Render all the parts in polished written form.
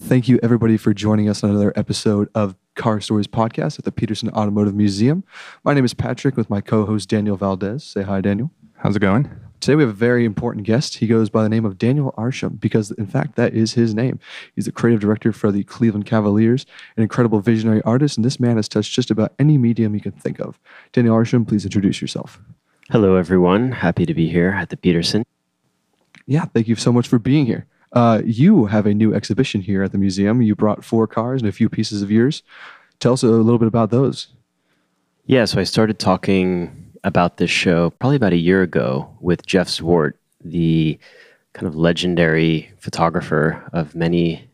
Thank you, everybody, for joining us on another episode of Car Stories Podcast at the Petersen Automotive Museum. My name is Patrick with my co-host, Daniel Valdez. Say hi, Daniel. How's it going? Today, we have a very important guest. He goes by the name of Daniel Arsham because, in fact, that is his name. He's the creative director for the Cleveland Cavaliers, an incredible visionary artist, and this man has touched just about any medium you can think of. Daniel Arsham, please introduce yourself. Hello, everyone. Happy to be here at the Petersen. Yeah, thank you so much for being here. You have a new exhibition here at the museum. You brought 4 cars and a few pieces of yours. Tell us a little bit about those. Yeah, so I started talking about this show probably about a year ago with Jeff Zwart, the kind of legendary photographer of many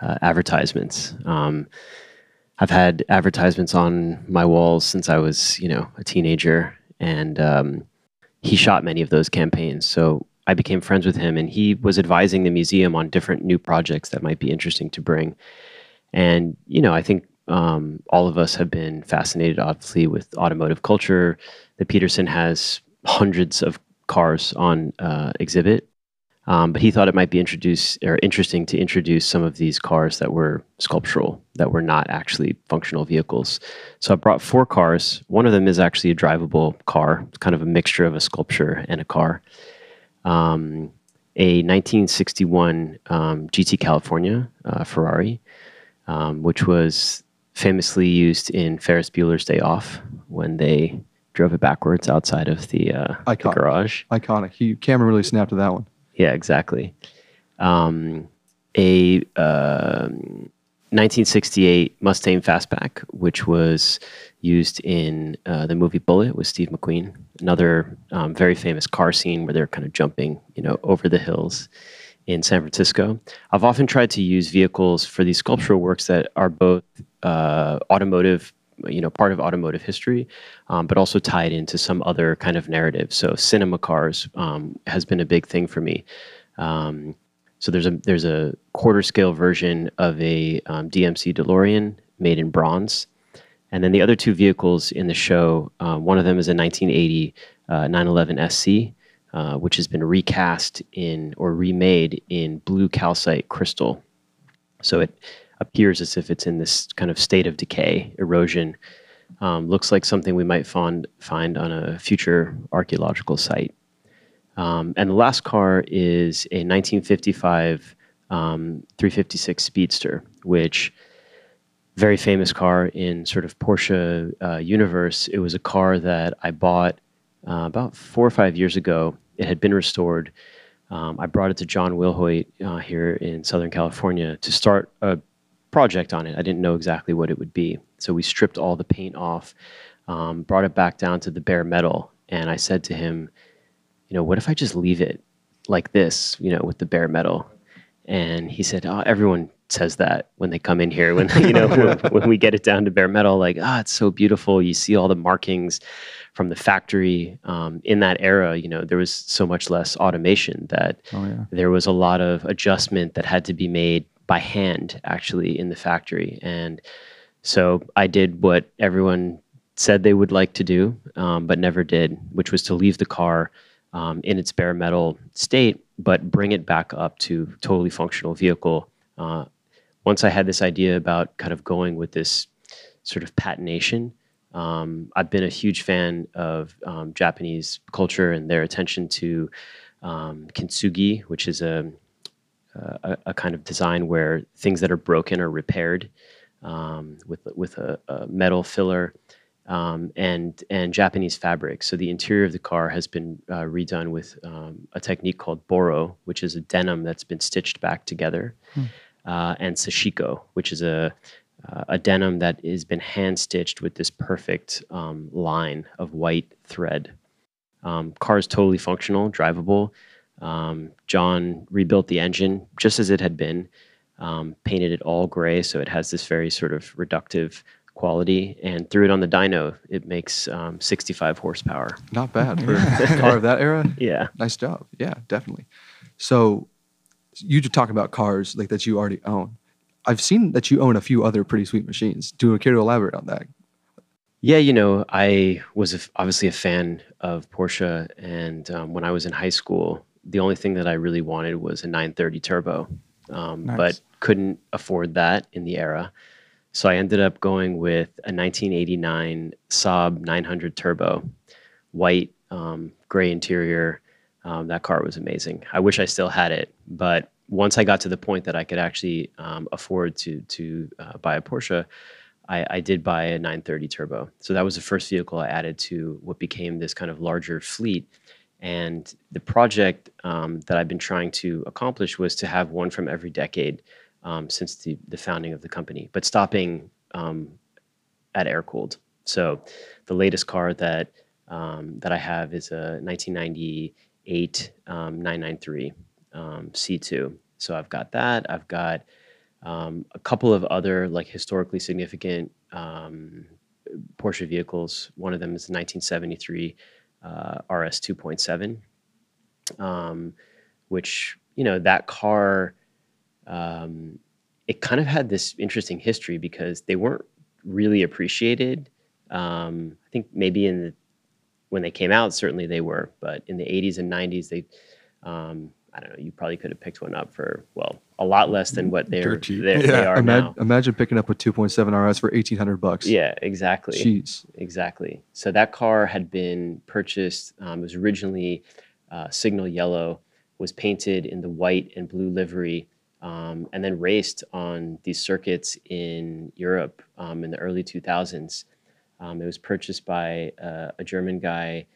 advertisements. I've had advertisements on my walls since I was, a teenager, and he shot many of those campaigns. So I became friends with him, and he was advising the museum on different new projects that might be interesting to bring. And, I think all of us have been fascinated, obviously, with automotive culture. The Petersen has hundreds of cars on exhibit, but he thought it might be interesting to introduce some of these cars that were sculptural, that were not actually functional vehicles. So I brought 4 cars. One of them is actually a drivable car. It's kind of a mixture of a sculpture and a car. A 1961 GT California Ferrari, which was famously used in Ferris Bueller's Day Off when they drove it backwards outside of the garage. Iconic. He camera really snapped to that one. Yeah, exactly. A 1968 Mustang Fastback, which was used in the movie Bullitt with Steve McQueen. Another very famous car scene where they're kind of jumping, over the hills in San Francisco. I've often tried to use vehicles for these sculptural works that are both automotive, part of automotive history, but also tied into some other kind of narrative. So cinema cars has been a big thing for me. So there's a quarter scale version of a DMC DeLorean made in bronze. And then the other 2 vehicles in the show, one of them is a 1980 911 SC, which has been recast in or remade in blue calcite crystal. So it appears as if it's in this kind of state of decay, erosion. Looks like something we might find on a future archaeological site. And the last car is a 1955 356 Speedster, which... very famous car in sort of Porsche universe. It was a car that I bought about 4 or 5 years ago. It had been restored. I brought it to John Wilhoyt here in Southern California to start a project on it. I didn't know exactly what it would be. So we stripped all the paint off, brought it back down to the bare metal. And I said to him, what if I just leave it like this, with the bare metal? And he said, everyone says that when they come in here, when we get it down to bare metal, like, it's so beautiful. You see all the markings from the factory. In that era, there was so much less automation that there was a lot of adjustment that had to be made by hand, actually, in the factory. And so I did what everyone said they would like to do, but never did, which was to leave the car in its bare metal state, but bring it back up to totally functional vehicle. Once I had this idea about kind of going with this sort of patination, I've been a huge fan of Japanese culture and their attention to kintsugi, which is a kind of design where things that are broken are repaired with a metal filler and Japanese fabric. So the interior of the car has been redone with a technique called boro, which is a denim that's been stitched back together. And sashiko, which is a denim that has been hand-stitched with this perfect line of white thread. Car is totally functional, drivable. John rebuilt the engine just as it had been, painted it all gray, so it has this very sort of reductive quality, and threw it on the dyno. It makes 65 horsepower. Not bad for a car of that era. Yeah. Nice job. Yeah, definitely. So... you just talk about cars like that you already own. I've seen that you own a few other pretty sweet machines. Do you care to elaborate on that? Yeah, I was obviously a fan of Porsche. And when I was in high school, the only thing that I really wanted was a 930 Turbo. nice. But couldn't afford that in the era. So I ended up going with a 1989 Saab 900 Turbo, white, gray interior. That car was amazing. I wish I still had it, but once I got to the point that I could actually afford to buy a Porsche, I did buy a 930 Turbo. So that was the first vehicle I added to what became this kind of larger fleet. And the project that I've been trying to accomplish was to have one from every decade since the founding of the company, but stopping at air-cooled. So the latest car that that I have is a 1998 993 C2. So I've got that. I've got a couple of other like historically significant Porsche vehicles. One of them is the 1973 RS 2.7, which, you know, that car, it kind of had this interesting history because they weren't really appreciated. I think maybe in the, when they came out, certainly they were, but in the 80s and 90s, they, I don't know, you probably could have picked one up for, well, a lot less than what they are now. Imagine picking up a 2.7 RS for $1,800. Yeah, exactly. Jeez. Exactly. So that car had been purchased, it was originally signal yellow, was painted in the white and blue livery, and then raced on these circuits in Europe in the early 2000s. It was purchased by a German guy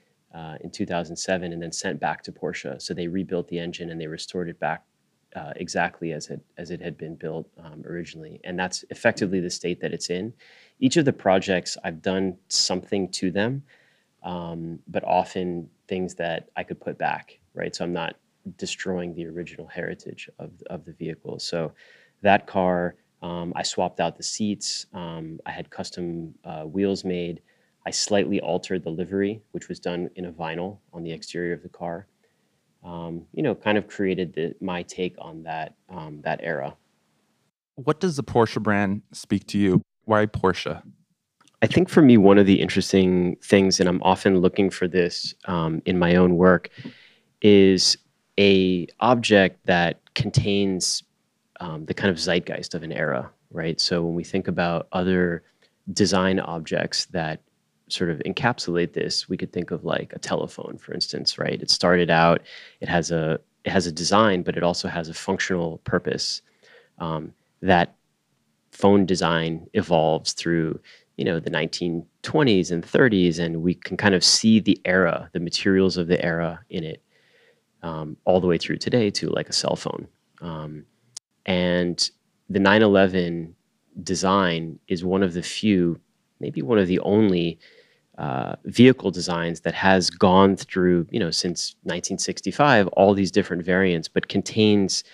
in 2007 and then sent back to Porsche. So they rebuilt the engine and they restored it back exactly as it had been built originally. And that's effectively the state that it's in. Each of the projects, I've done something to them, but often things that I could put back, right? So I'm not destroying the original heritage of the vehicle. So that car, I swapped out the seats. I had custom wheels made. I slightly altered the livery, which was done in a vinyl on the exterior of the car. You know, kind of created my take on that era. What does the Porsche brand speak to you? Why Porsche? I think for me, one of the interesting things, and I'm often looking for this in my own work, is a object that contains the kind of zeitgeist of an era, right? So when we think about other design objects that sort of encapsulate this, we could think of like a telephone, for instance, right? It started out, it has a design, but it also has a functional purpose. That phone design evolves through, you know, the 1920s and 30s, and we can kind of see the era, the materials of the era in it, all the way through today to like a cell phone. And the 911 design is one of the few, maybe one of the only vehicle designs that has gone through, you know, since 1965, all these different variants, but contains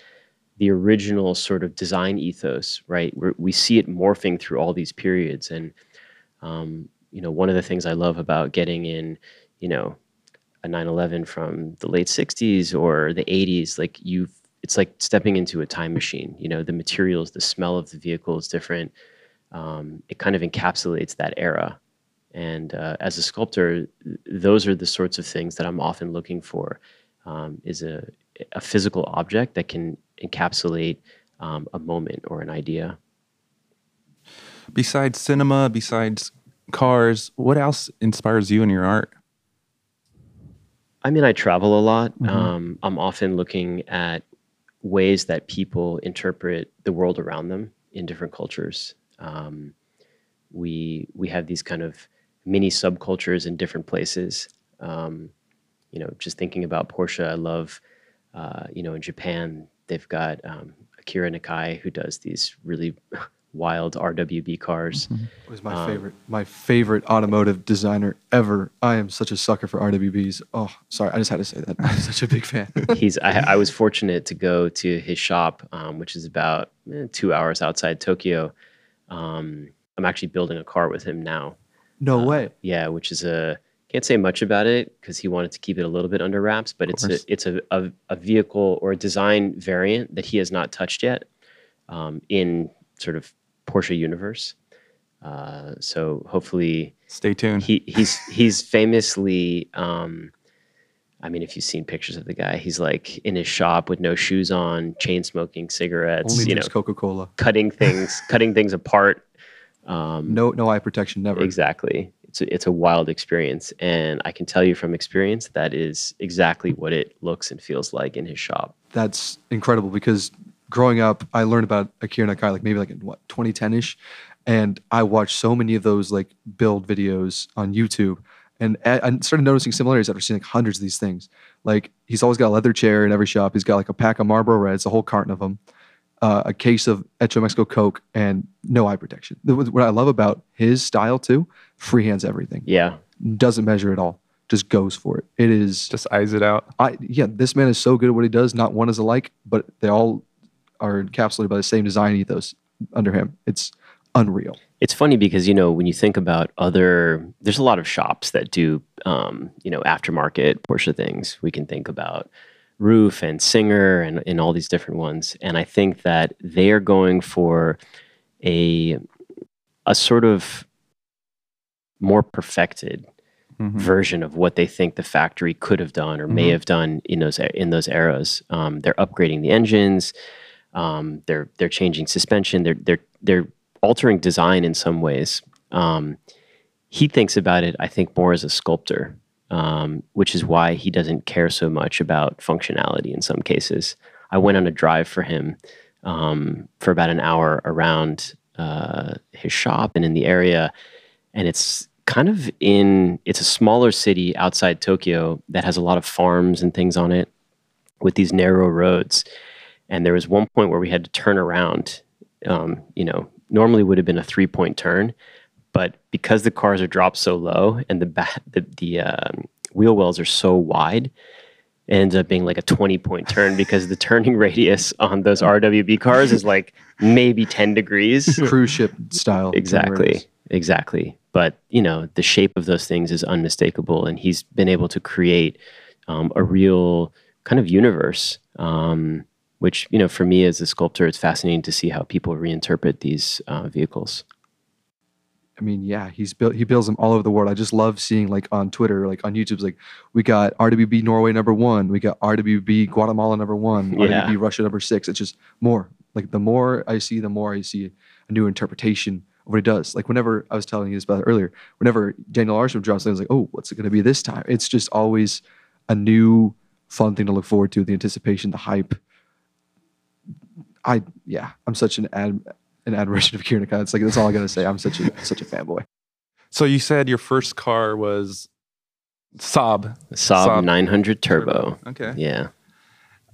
the original sort of design ethos, right? We see it morphing through all these periods. And, you know, one of the things I love about getting in, you know, a 911 from the late 60s or the 80s, like it's like stepping into a time machine. You know, the materials, the smell of the vehicle is different. It kind of encapsulates that era. And as a sculptor, those are the sorts of things that I'm often looking for, is a physical object that can encapsulate a moment or an idea. Besides cinema, besides cars, what else inspires you in your art? I mean, I travel a lot. Mm-hmm. I'm often looking at ways that people interpret the world around them in different cultures. We have these kind of mini subcultures in different places. You know, just thinking about Porsche, I love, you know, in Japan, they've got Akira Nakai, who does these really wild RWB cars. Mm-hmm. It was my favorite automotive designer ever. I am such a sucker for RWBs. Oh, sorry, I just had to say that. I'm such a big fan. I was fortunate to go to his shop, which is about 2 hours outside Tokyo. I'm actually building a car with him now. No way. Yeah, which is can't say much about it because he wanted to keep it a little bit under wraps, but it's a vehicle or a design variant that he has not touched yet in sort of Porsche universe. So hopefully stay tuned. He's famously, I mean, if you've seen pictures of the guy, he's like in his shop with no shoes on, chain smoking cigarettes, only drinks Coca-Cola, cutting things apart. No eye protection, never. Exactly. It's a wild experience. And I can tell you from experience, that is exactly what it looks and feels like in his shop. That's incredible, because growing up, I learned about Akira Nakai, in 2010-ish. And I watched so many of those build videos on YouTube. And I started noticing similarities after seeing hundreds of these things. He's always got a leather chair in every shop. He's got a pack of Marlboro Reds, a whole carton of them, a case of Echo Mexico Coke, and no eye protection. What I love about his style too, freehands everything. Yeah. Doesn't measure at all. Just goes for it. It is. Just eyes it out. This man is so good at what he does. Not one is alike, but they all are encapsulated by the same design ethos under him. It's unreal. It's funny because, when you think about there's a lot of shops that do, aftermarket Porsche things. We can think about Ruf and Singer and all these different ones. And I think that they are going for a sort of more perfected version of what they think the factory could have done or may have done in those eras. They're upgrading the engines. They're changing suspension. They're altering design in some ways. He thinks about it, I think, more as a sculptor, which is why he doesn't care so much about functionality in some cases. I went on a drive for him for about an hour around his shop and in the area, and it's a smaller city outside Tokyo that has a lot of farms and things on it with these narrow roads. And there was one point where we had to turn around, normally would have been a 3-point turn, but because the cars are dropped so low and the wheel wells are so wide, it ends up being like a 20-point turn because the turning radius on those RWB cars is maybe 10 degrees. Cruise ship style. Exactly. But, the shape of those things is unmistakable, and he's been able to create a real kind of universe, which, for me as a sculptor, it's fascinating to see how people reinterpret these vehicles. I mean, yeah, he builds them all over the world. I just love seeing on Twitter, on YouTube, it's we got RWB Norway #1, we got RWB Guatemala #1, RWB Russia #6. It's just more. The more I see a new interpretation of what he does. Whenever I was telling you this about it earlier, whenever Daniel Arsham drops things, oh, what's it going to be this time? It's just always a new fun thing to look forward to. The anticipation, the hype. I'm such an admiration of Akira Nakai. That's all I gotta say. I'm such a fanboy. So you said your first car was Saab. Saab 900 Turbo. Okay. Yeah.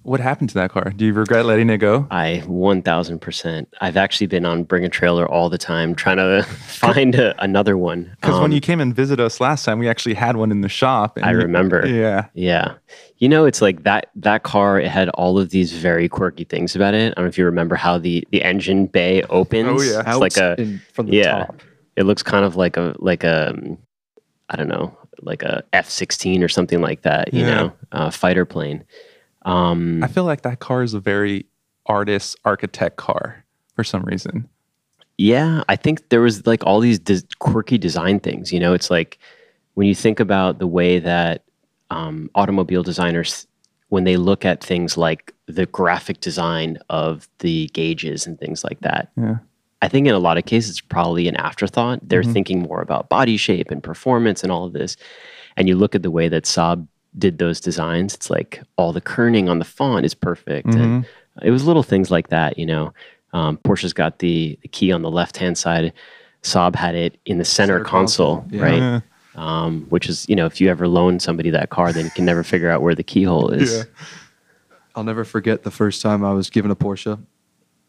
What happened to that car? Do you regret letting it go? 1,000%. I've actually been on Bring a Trailer all the time trying to find another one. Because when you came and visited us last time, we actually had one in the shop. And I remember. Yeah. Yeah. It's that car, it had all of these very quirky things about it. I don't know if you remember how the engine bay opens. Oh, yeah. It's from the top. It looks kind of like a F-16 or something like that, fighter plane. I feel like that car is a very artist-architect car for some reason. Yeah, I think there was all these quirky design things. It's when you think about the way that automobile designers, when they look at things like the graphic design of the gauges and things like that, yeah. I think in a lot of cases, it's probably an afterthought. They're thinking more about body shape and performance and all of this. And you look at the way that Saab did those designs, it's all the kerning on the font is perfect. And it was little things like that, Porsche's got the key on the left-hand side. Saab had it in the center console, yeah. Right? Yeah. Which is, if you ever loan somebody that car, then you can never figure out where the keyhole is. Yeah. I'll never forget the first time I was given a Porsche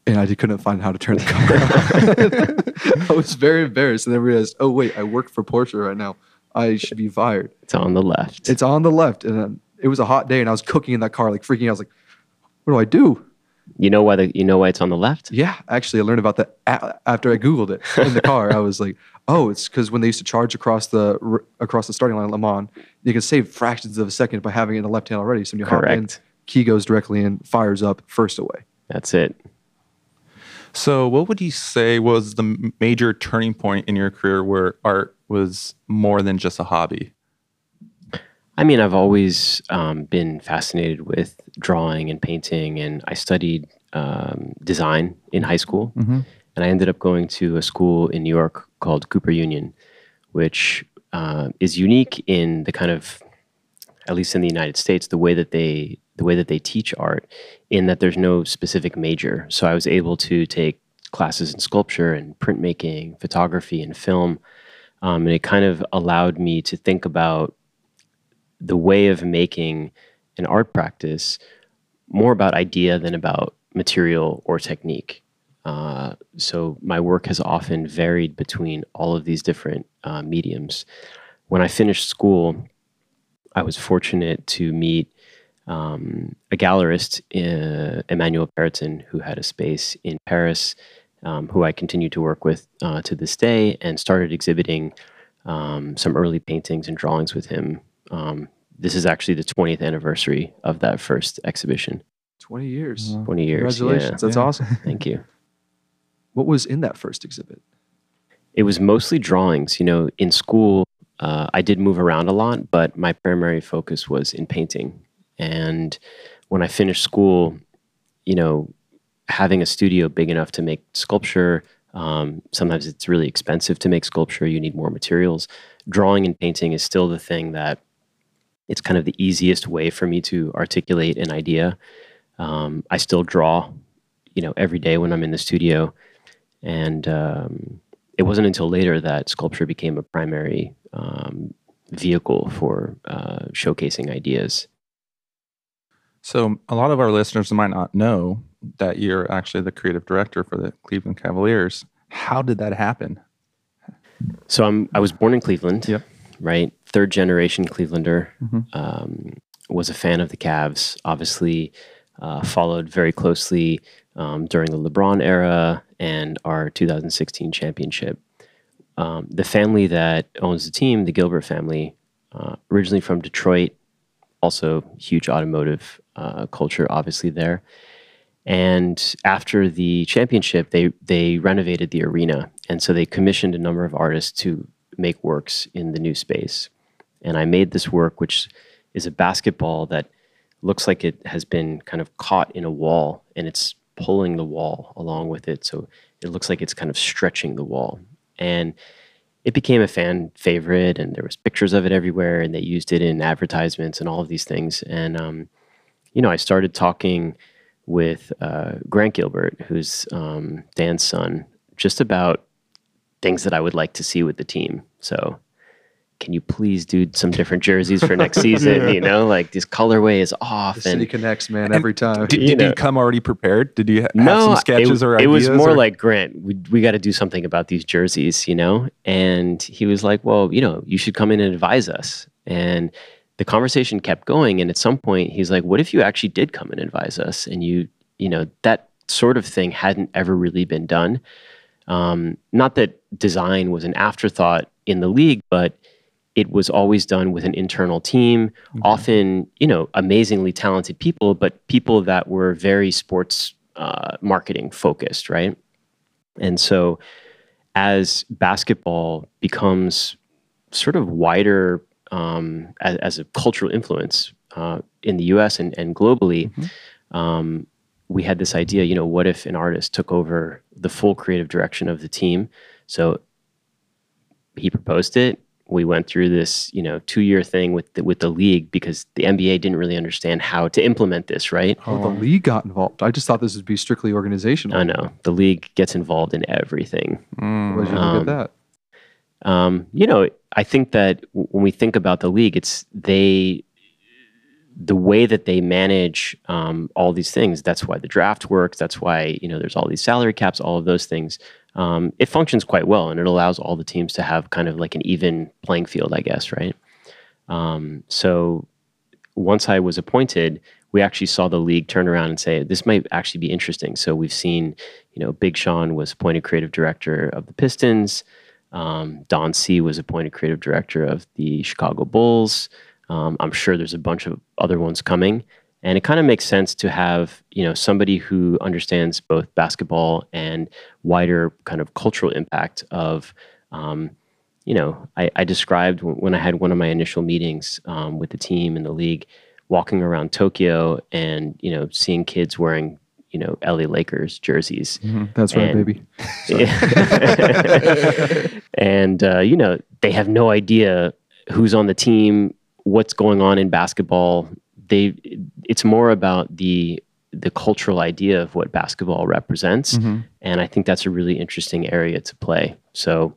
and I couldn't find how to turn the car on. I was very embarrassed and then realized, oh, wait, I work for Porsche right now. I should be fired. It's on the left. It's on the left. And it was a hot day and I was cooking in that car, freaking out. I was what do I do? You know why it's on the left? Yeah. Actually, I learned about that after I Googled it in the car. I was oh, it's because when they used to charge across the starting line at Le Mans, you can save fractions of a second by having it in the left hand already. So when you hop in, key goes directly in, fires up, first away. That's it. So what would you say was the major turning point in your career where art was more than just a hobby? I mean, I've always been fascinated with drawing and painting, and I studied design in high school. Mm-hmm. And I ended up going to a school in New York called Cooper Union, which is unique in the kind of, at least in the United States, the way that they teach art, in that there's no specific major. So I was able to take classes in sculpture and printmaking, photography and film. And it kind of allowed me to think about the way of making an art practice more about idea than about material or technique. So my work has often varied between all of these different mediums. When I finished school, I was fortunate to meet a gallerist, Emmanuel Peretin, who had a space in Paris, who I continue to work with to this day, and started exhibiting some early paintings and drawings with him. This is actually the 20th anniversary of that first exhibition. 20 years. Wow. 20 years. Congratulations. Yeah. That's awesome. Thank you. What was in that first exhibit? It was mostly drawings. You know, in school, I did move around a lot, but my primary focus was in painting. And when I finished school, you know, having a studio big enough to make sculpture, sometimes it's really expensive to make sculpture. You need more materials. Drawing and painting is still the thing that it's kind of the easiest way for me to articulate an idea. I still draw, you know, every day when I'm in the studio. And it wasn't until later that sculpture became a primary vehicle for showcasing ideas. So a lot of our listeners might not know that you're actually the creative director for the Cleveland Cavaliers. How did that happen? So I was born in Cleveland, yep. Right? Third generation Clevelander. Mm-hmm. Was a fan of the Cavs, obviously followed very closely during the LeBron era and our 2016 championship. The family that owns the team, the Gilbert family, originally from Detroit, also huge automotive culture, obviously there. And after the championship, they renovated the arena. And so they commissioned a number of artists to make works in the new space. And I made this work, which is a basketball that looks like it has been kind of caught in a wall, and it's pulling the wall along with it. So it looks like it's kind of stretching the wall. And it became a fan favorite, and there was pictures of it everywhere, and they used it in advertisements and all of these things. And, you know, I started talking with Grant Gilbert, who's Dan's son, just about things that I would like to see with the team. So, can you please do some different jerseys for next season? Yeah. You know, like this colorway is off. The city connects, man, every time. Did you come already prepared? Did you have some sketches or ideas? It was more like, Grant, we got to do something about these jerseys, you know? And he was like, well, you know, you should come in and advise us. And the conversation kept going. And at some point, he's like, what if you actually did come and advise us? And you know, that sort of thing hadn't ever really been done. Not that design was an afterthought in the league, but it was always done with an internal team, okay. Often, you know, amazingly talented people, but people that were very sports marketing focused, right? And so as basketball becomes sort of wider as a cultural influence in the US and globally, mm-hmm. We had this idea, you know, what if an artist took over the full creative direction of the team? So he proposed it. We went through this, you know, 2-year thing with the league because the NBA didn't really understand how to implement this, right? Oh, the league got involved. I just thought this would be strictly organizational. I know. The league gets involved in everything. Why did you look at that? You know, I think that when we think about the league, it's the way that they manage all these things. That's why the draft works. That's why, you know, there's all these salary caps, all of those things. It functions quite well, and it allows all the teams to have kind of like an even playing field, I guess, right? So once I was appointed, we actually saw the league turn around and say, this might actually be interesting. So we've seen, you know, Big Sean was appointed creative director of the Pistons. Don C was appointed creative director of the Chicago Bulls. I'm sure there's a bunch of other ones coming. And it kind of makes sense to have, you know, somebody who understands both basketball and wider kind of cultural impact of you know, I described when I had one of my initial meetings with the team and the league, walking around Tokyo and, you know, seeing kids wearing, you know, LA Lakers jerseys. Mm-hmm. That's right, baby. And, you know, they have no idea who's on the team, what's going on in basketball. It's more about the cultural idea of what basketball represents. Mm-hmm. And I think that's a really interesting area to play. So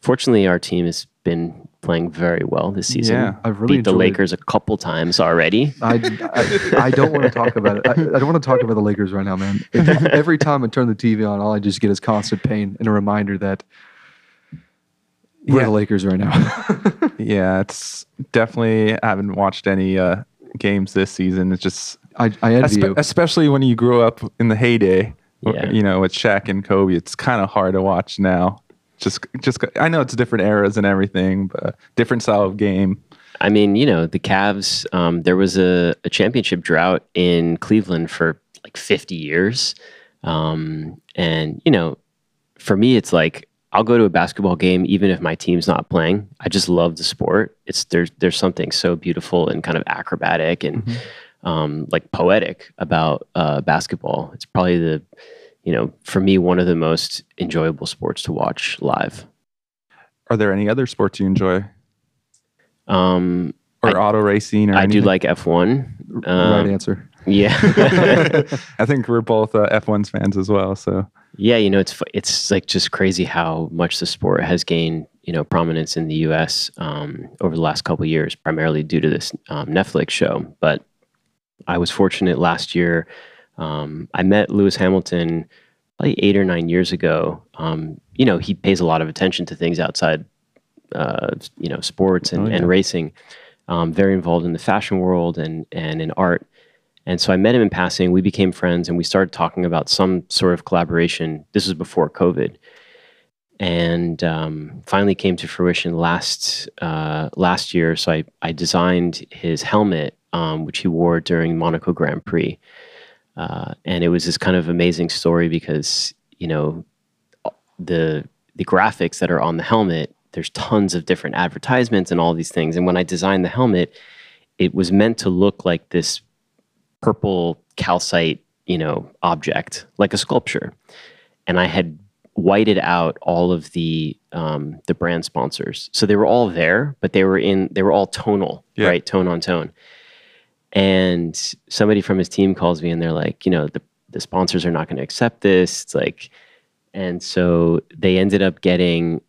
fortunately, our team has been playing very well this season. Yeah, I've really beat the Lakers a couple times already. I don't want to talk about it. I don't want to talk about the Lakers right now, man. Every time I turn the TV on, all I just get is constant pain and a reminder that we're the Lakers right now. Yeah, it's definitely, I haven't watched any games this season. It's just, I envy you. Especially when you grew up in the heyday, you know, with Shaq and Kobe, it's kind of hard to watch now. Just, I know it's different eras and everything, but different style of game. I mean, you know, the Cavs, there was a championship drought in Cleveland for like 50 years. And, you know, for me, it's like, I'll go to a basketball game even if my team's not playing. I just love the sport. There's something so beautiful and kind of acrobatic and like poetic about basketball. It's probably for me, one of the most enjoyable sports to watch live. Are there any other sports you enjoy? Or auto racing? Or I anything? Do like F1. Right answer. Yeah. I think we're both F1 fans as well. So yeah, you know, it's like just crazy how much the sport has gained, you know, prominence in the U.S. Over the last couple of years, primarily due to this Netflix show. But I was fortunate last year. I met Lewis Hamilton probably 8 or 9 years ago. You know, he pays a lot of attention to things outside, you know, sports and racing. Very involved in the fashion world and in art. And so I met him in passing. We became friends, and we started talking about some sort of collaboration. This was before COVID, and finally came to fruition last year. So I designed his helmet, which he wore during Monaco Grand Prix. And it was this kind of amazing story because, you know, the graphics that are on the helmet, there's tons of different advertisements and all these things. And when I designed the helmet, it was meant to look like this purple calcite, you know, object, like a sculpture. And I had whited out all of the brand sponsors. So they were all there, but they were all tonal, right? Tone on tone. And somebody from his team calls me and they're like, you know, the sponsors are not going to accept this. It's like, and so they ended up getting,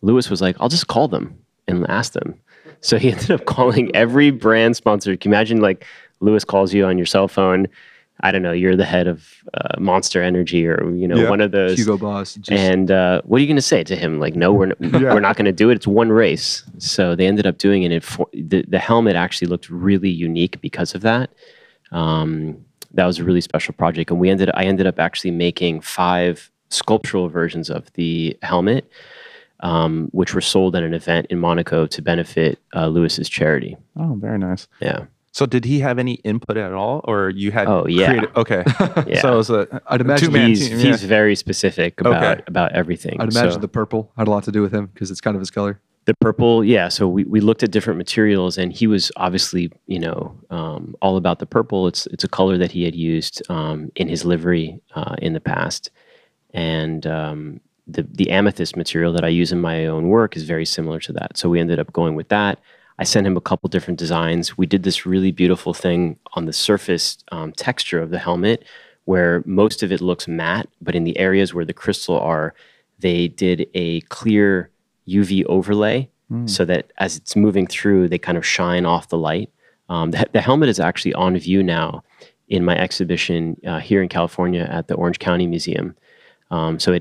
Lewis was like, I'll just call them and ask them. So he ended up calling every brand sponsor. Can you imagine, like, Lewis calls you on your cell phone? I don't know, you're the head of Monster Energy or, you know, one of those. Hugo Boss. And what are you going to say to him? Like, no, we're not going to do it. It's one race. So they ended up doing it. The helmet actually looked really unique because of that. That was a really special project. And I ended up actually making 5 sculptural versions of the helmet, which were sold at an event in Monaco to benefit Lewis's charity. Oh, very nice. Yeah. So did he have any input at all, or you had? Oh yeah. Okay. Yeah. So it was I'd imagine he's very specific about everything. I'd imagine the purple had a lot to do with him because it's kind of his color. The purple, yeah. So we looked at different materials, and he was obviously, you know, all about the purple. It's a color that he had used in his livery in the past, and the amethyst material that I use in my own work is very similar to that. So we ended up going with that. I sent him a couple different designs. We did this really beautiful thing on the surface texture of the helmet where most of it looks matte, but in the areas where the crystal are, they did a clear UV overlay so that as it's moving through, they kind of shine off the light. The helmet is actually on view now in my exhibition here in California at the Orange County Museum. So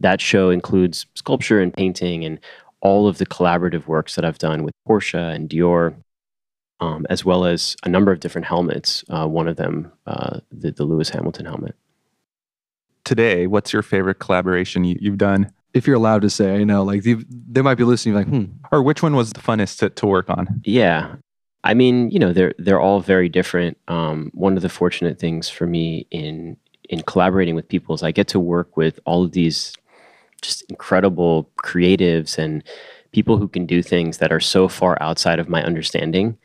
that show includes sculpture and painting and all of the collaborative works that I've done with Porsche and Dior, as well as a number of different helmets. One of them, the Lewis Hamilton helmet. Today, what's your favorite collaboration you've done? If you're allowed to say, you know, like they might be listening, like, or which one was the funnest to work on? Yeah. I mean, you know, they're all very different. One of the fortunate things for me in collaborating with people is I get to work with all of these just incredible creatives and people who can do things that are so far outside of my understanding.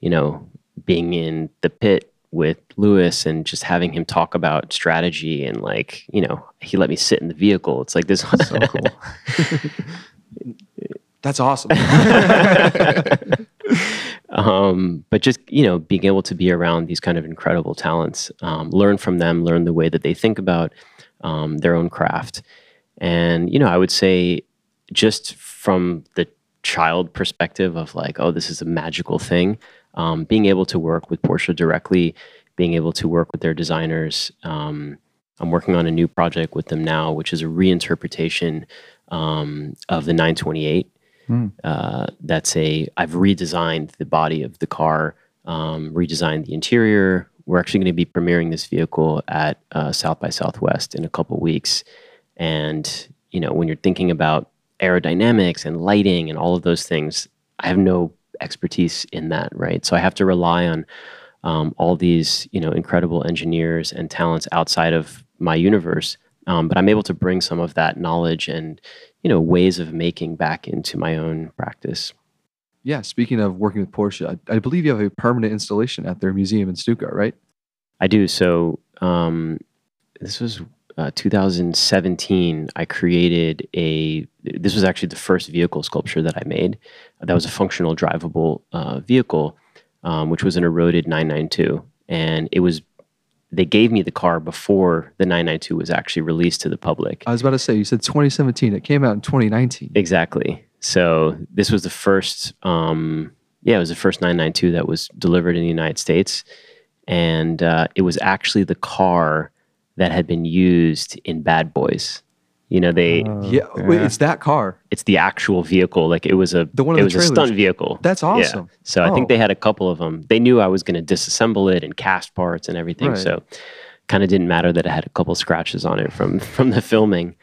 You know, being in the pit with Lewis and just having him talk about strategy and, like, you know, he let me sit in the vehicle. It's like this. That's so cool. That's awesome. But just, you know, being able to be around these kind of incredible talents, learn from them, learn the way that they think about their own craft. And, you know, I would say just from the child perspective of like, oh, this is a magical thing. Being able to work with Porsche directly, being able to work with their designers. I'm working on a new project with them now, which is a reinterpretation of the 928. That's I've redesigned the body of the car, redesigned the interior. We're actually going to be premiering this vehicle at South by Southwest in a couple weeks. And, you know, when you're thinking about aerodynamics and lighting and all of those things, I have no expertise in that, right? So I have to rely on all these, you know, incredible engineers and talents outside of my universe. But I'm able to bring some of that knowledge and, you know, ways of making back into my own practice. Yeah. Speaking of working with Porsche, I believe you have a permanent installation at their museum in Stuttgart, right? I do. So this was 2017. I created this was actually the first vehicle sculpture that I made. That was a functional drivable vehicle, which was an eroded 992. And it was, they gave me the car before the 992 was actually released to the public. I was about to say, you said 2017. It came out in 2019. Exactly. So this was the first, it was the first 992 that was delivered in the United States. And it was actually the car that had been used in Bad Boys. You know, wait, it's that car. It's the actual vehicle. Like, it was a stunt vehicle. That's awesome. Yeah. So I think they had a couple of them. They knew I was going to disassemble it and cast parts and everything. Right. So kind of didn't matter that it had a couple scratches on it from the filming.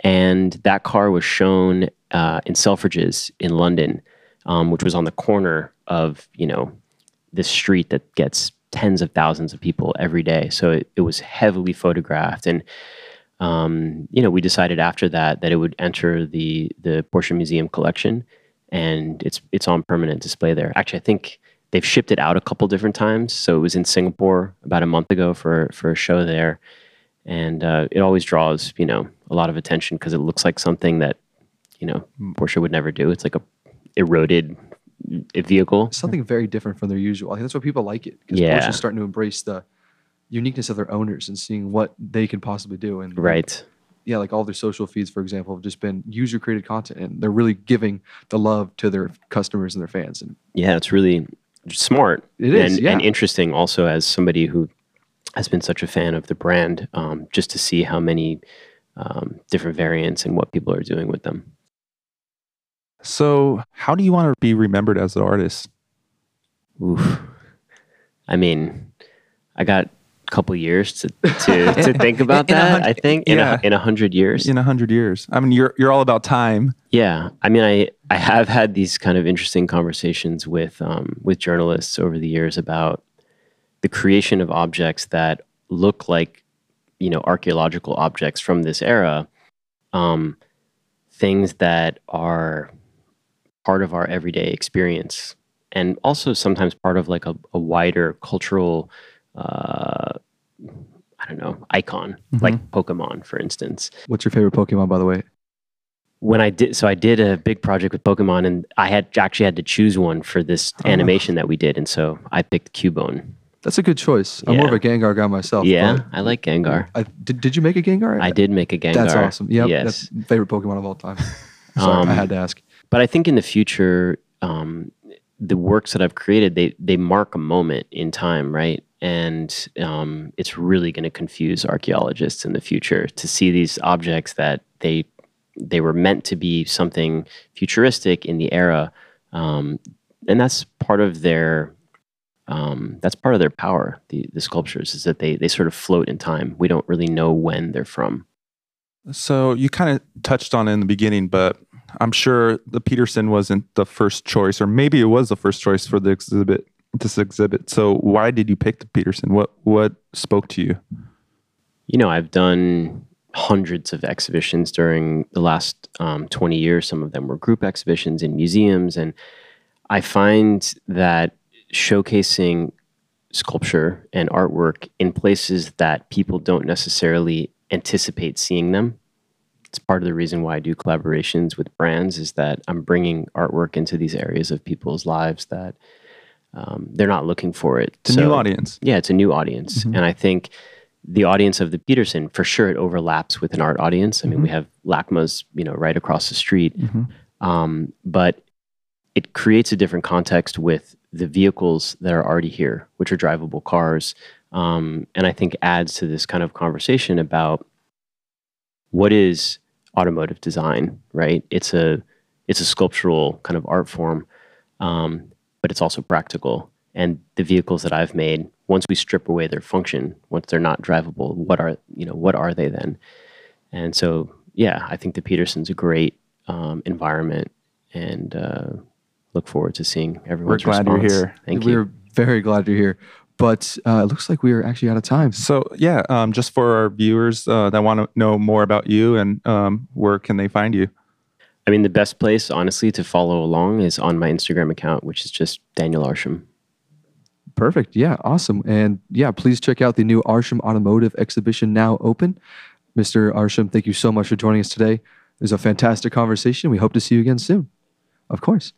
And that car was shown in Selfridges in London, which was on the corner of, you know, this street that gets tens of thousands of people every day. So it was heavily photographed. And you know, we decided after that it would enter the Porsche Museum collection, and it's on permanent display there. Actually, I think they've shipped it out a couple different times. So it was in Singapore about a month ago for a show there, and it always draws, you know, a lot of attention because it looks like something that, you know, Porsche would never do. It's like a eroded vehicle. Something very different from their usual. I think that's why people like it, because Porsche is starting to embrace the uniqueness of their owners and seeing what they can possibly do. And right. Yeah, like all their social feeds, for example, have just been user-created content, and they're really giving the love to their customers and their fans. And yeah, it's really smart. It is, and interesting also, as somebody who has been such a fan of the brand, just to see how many different variants and what people are doing with them. So how do you want to be remembered as an artist? Oof. I mean, I got couple years to think about that. I think in 100 years. In 100 years. I mean, you're all about time. Yeah. I mean, I have had these kind of interesting conversations with journalists over the years about the creation of objects that look like, you know, archaeological objects from this era, things that are part of our everyday experience, and also sometimes part of like a wider cultural I don't know, icon, like Pokemon, for instance. What's your favorite Pokemon, by the way? I did a big project with Pokemon, and I had to choose one for this animation that we did, and so I picked Cubone. That's a good choice. Yeah. I'm more of a Gengar guy myself. Yeah, I like Gengar. Did you make a Gengar? I did make a Gengar. That's awesome. Yeah, yes. That's favorite Pokemon of all time. Sorry, I had to ask. But I think in the future, the works that I've created, they mark a moment in time, right? And it's really going to confuse archaeologists in the future to see these objects that they were meant to be something futuristic in the era, and that's part of their power. The sculptures is that they sort of float in time. We don't really know when they're from. So you kind of touched on it in the beginning, but I'm sure the Petersen wasn't the first choice, or maybe it was the first choice for the exhibit. So why did you pick the Petersen? What spoke to you? You know, I've done hundreds of exhibitions during the last 20 years. Some of them were group exhibitions in museums. And I find that showcasing sculpture and artwork in places that people don't necessarily anticipate seeing them. It's part of the reason why I do collaborations with brands, is that I'm bringing artwork into these areas of people's lives that they're not looking for it. It's a new audience. Yeah, it's a new audience. Mm-hmm. And I think the audience of the Petersen, for sure, it overlaps with an art audience. I mean, we have LACMAs, right across the street. But it creates a different context with the vehicles that are already here, which are drivable cars. And I think adds to this kind of conversation about what is automotive design, right? It's a sculptural kind of art form, but it's also practical. And the vehicles that I've made, once we strip away their function, once they're not drivable, what are they then? And so, yeah, I think the Petersen's a great environment, and look forward to seeing everyone's response. We're glad you're here. Thank you. We're very glad you're here. But it looks like we are actually out of time. So yeah, just for our viewers that want to know more about you and where can they find you? I mean, the best place, honestly, to follow along is on my Instagram account, which is just Daniel Arsham. Perfect. Yeah, awesome. And yeah, please check out the new Arsham Automotive exhibition now open. Mr. Arsham, thank you so much for joining us today. It was a fantastic conversation. We hope to see you again soon. Of course.